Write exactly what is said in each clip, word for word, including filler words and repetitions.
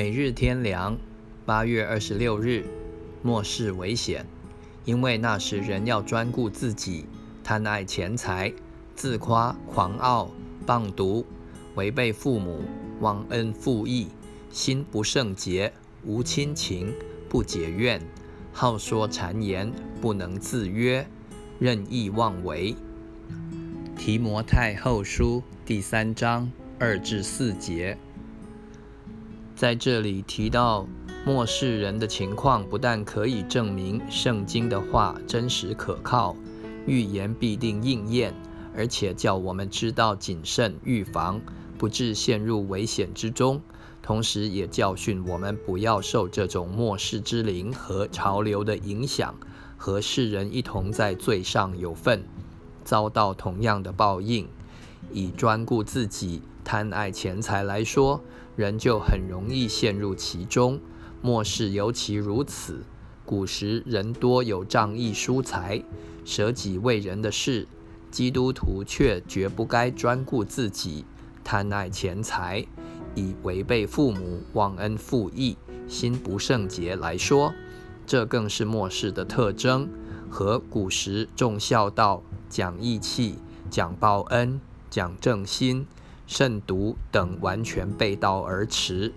每日天凉，八月二十六日，莫视危险，因为那时人要专顾自己，贪爱钱财，自夸、狂傲、谤读，违背父母，忘恩负义，心不圣洁，无亲情，不解怨，好说谗言，不能自约，任意妄为。提摩太后书第三章二至四节。在这里提到末世人的情况，不但可以证明圣经的话真实可靠，预言必定应验，而且叫我们知道谨慎预防，不致陷入危险之中，同时也教训我们不要受这种末世之灵和潮流的影响，和世人一同在罪上有份，遭到同样的报应。以专顾自己、贪爱钱财来说，人就很容易陷入其中，末世尤其如此。古时人多有仗义疏财、舍己为人的事，基督徒却绝不该专顾自己、贪爱钱财，以违背父母、忘恩负义、心不圣洁来说，这更是末世的特征，和古时重孝道、讲义气、讲报恩、讲正心、慎独等完全背道而驰。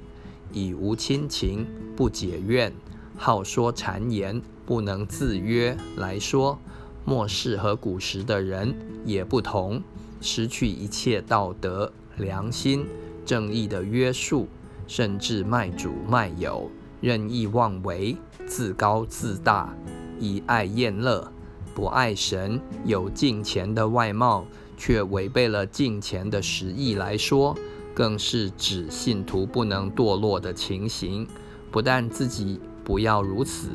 以无亲情、不解怨、好说谗言、不能自约来说，末世和古时的人也不同，失去一切道德、良心、正义的约束，甚至卖主卖友，任意妄为，自高自大，以爱厌乐，不爱神，有敬虔的外貌，却违背了敬虔的实意来说，更是指信徒不能堕落的情形。不但自己不要如此，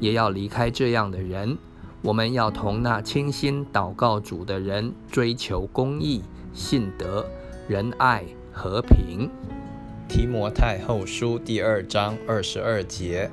也要离开这样的人。我们要同那清心祷告主的人追求公义、信德、仁爱、和平。提摩太后书第二章二十二节。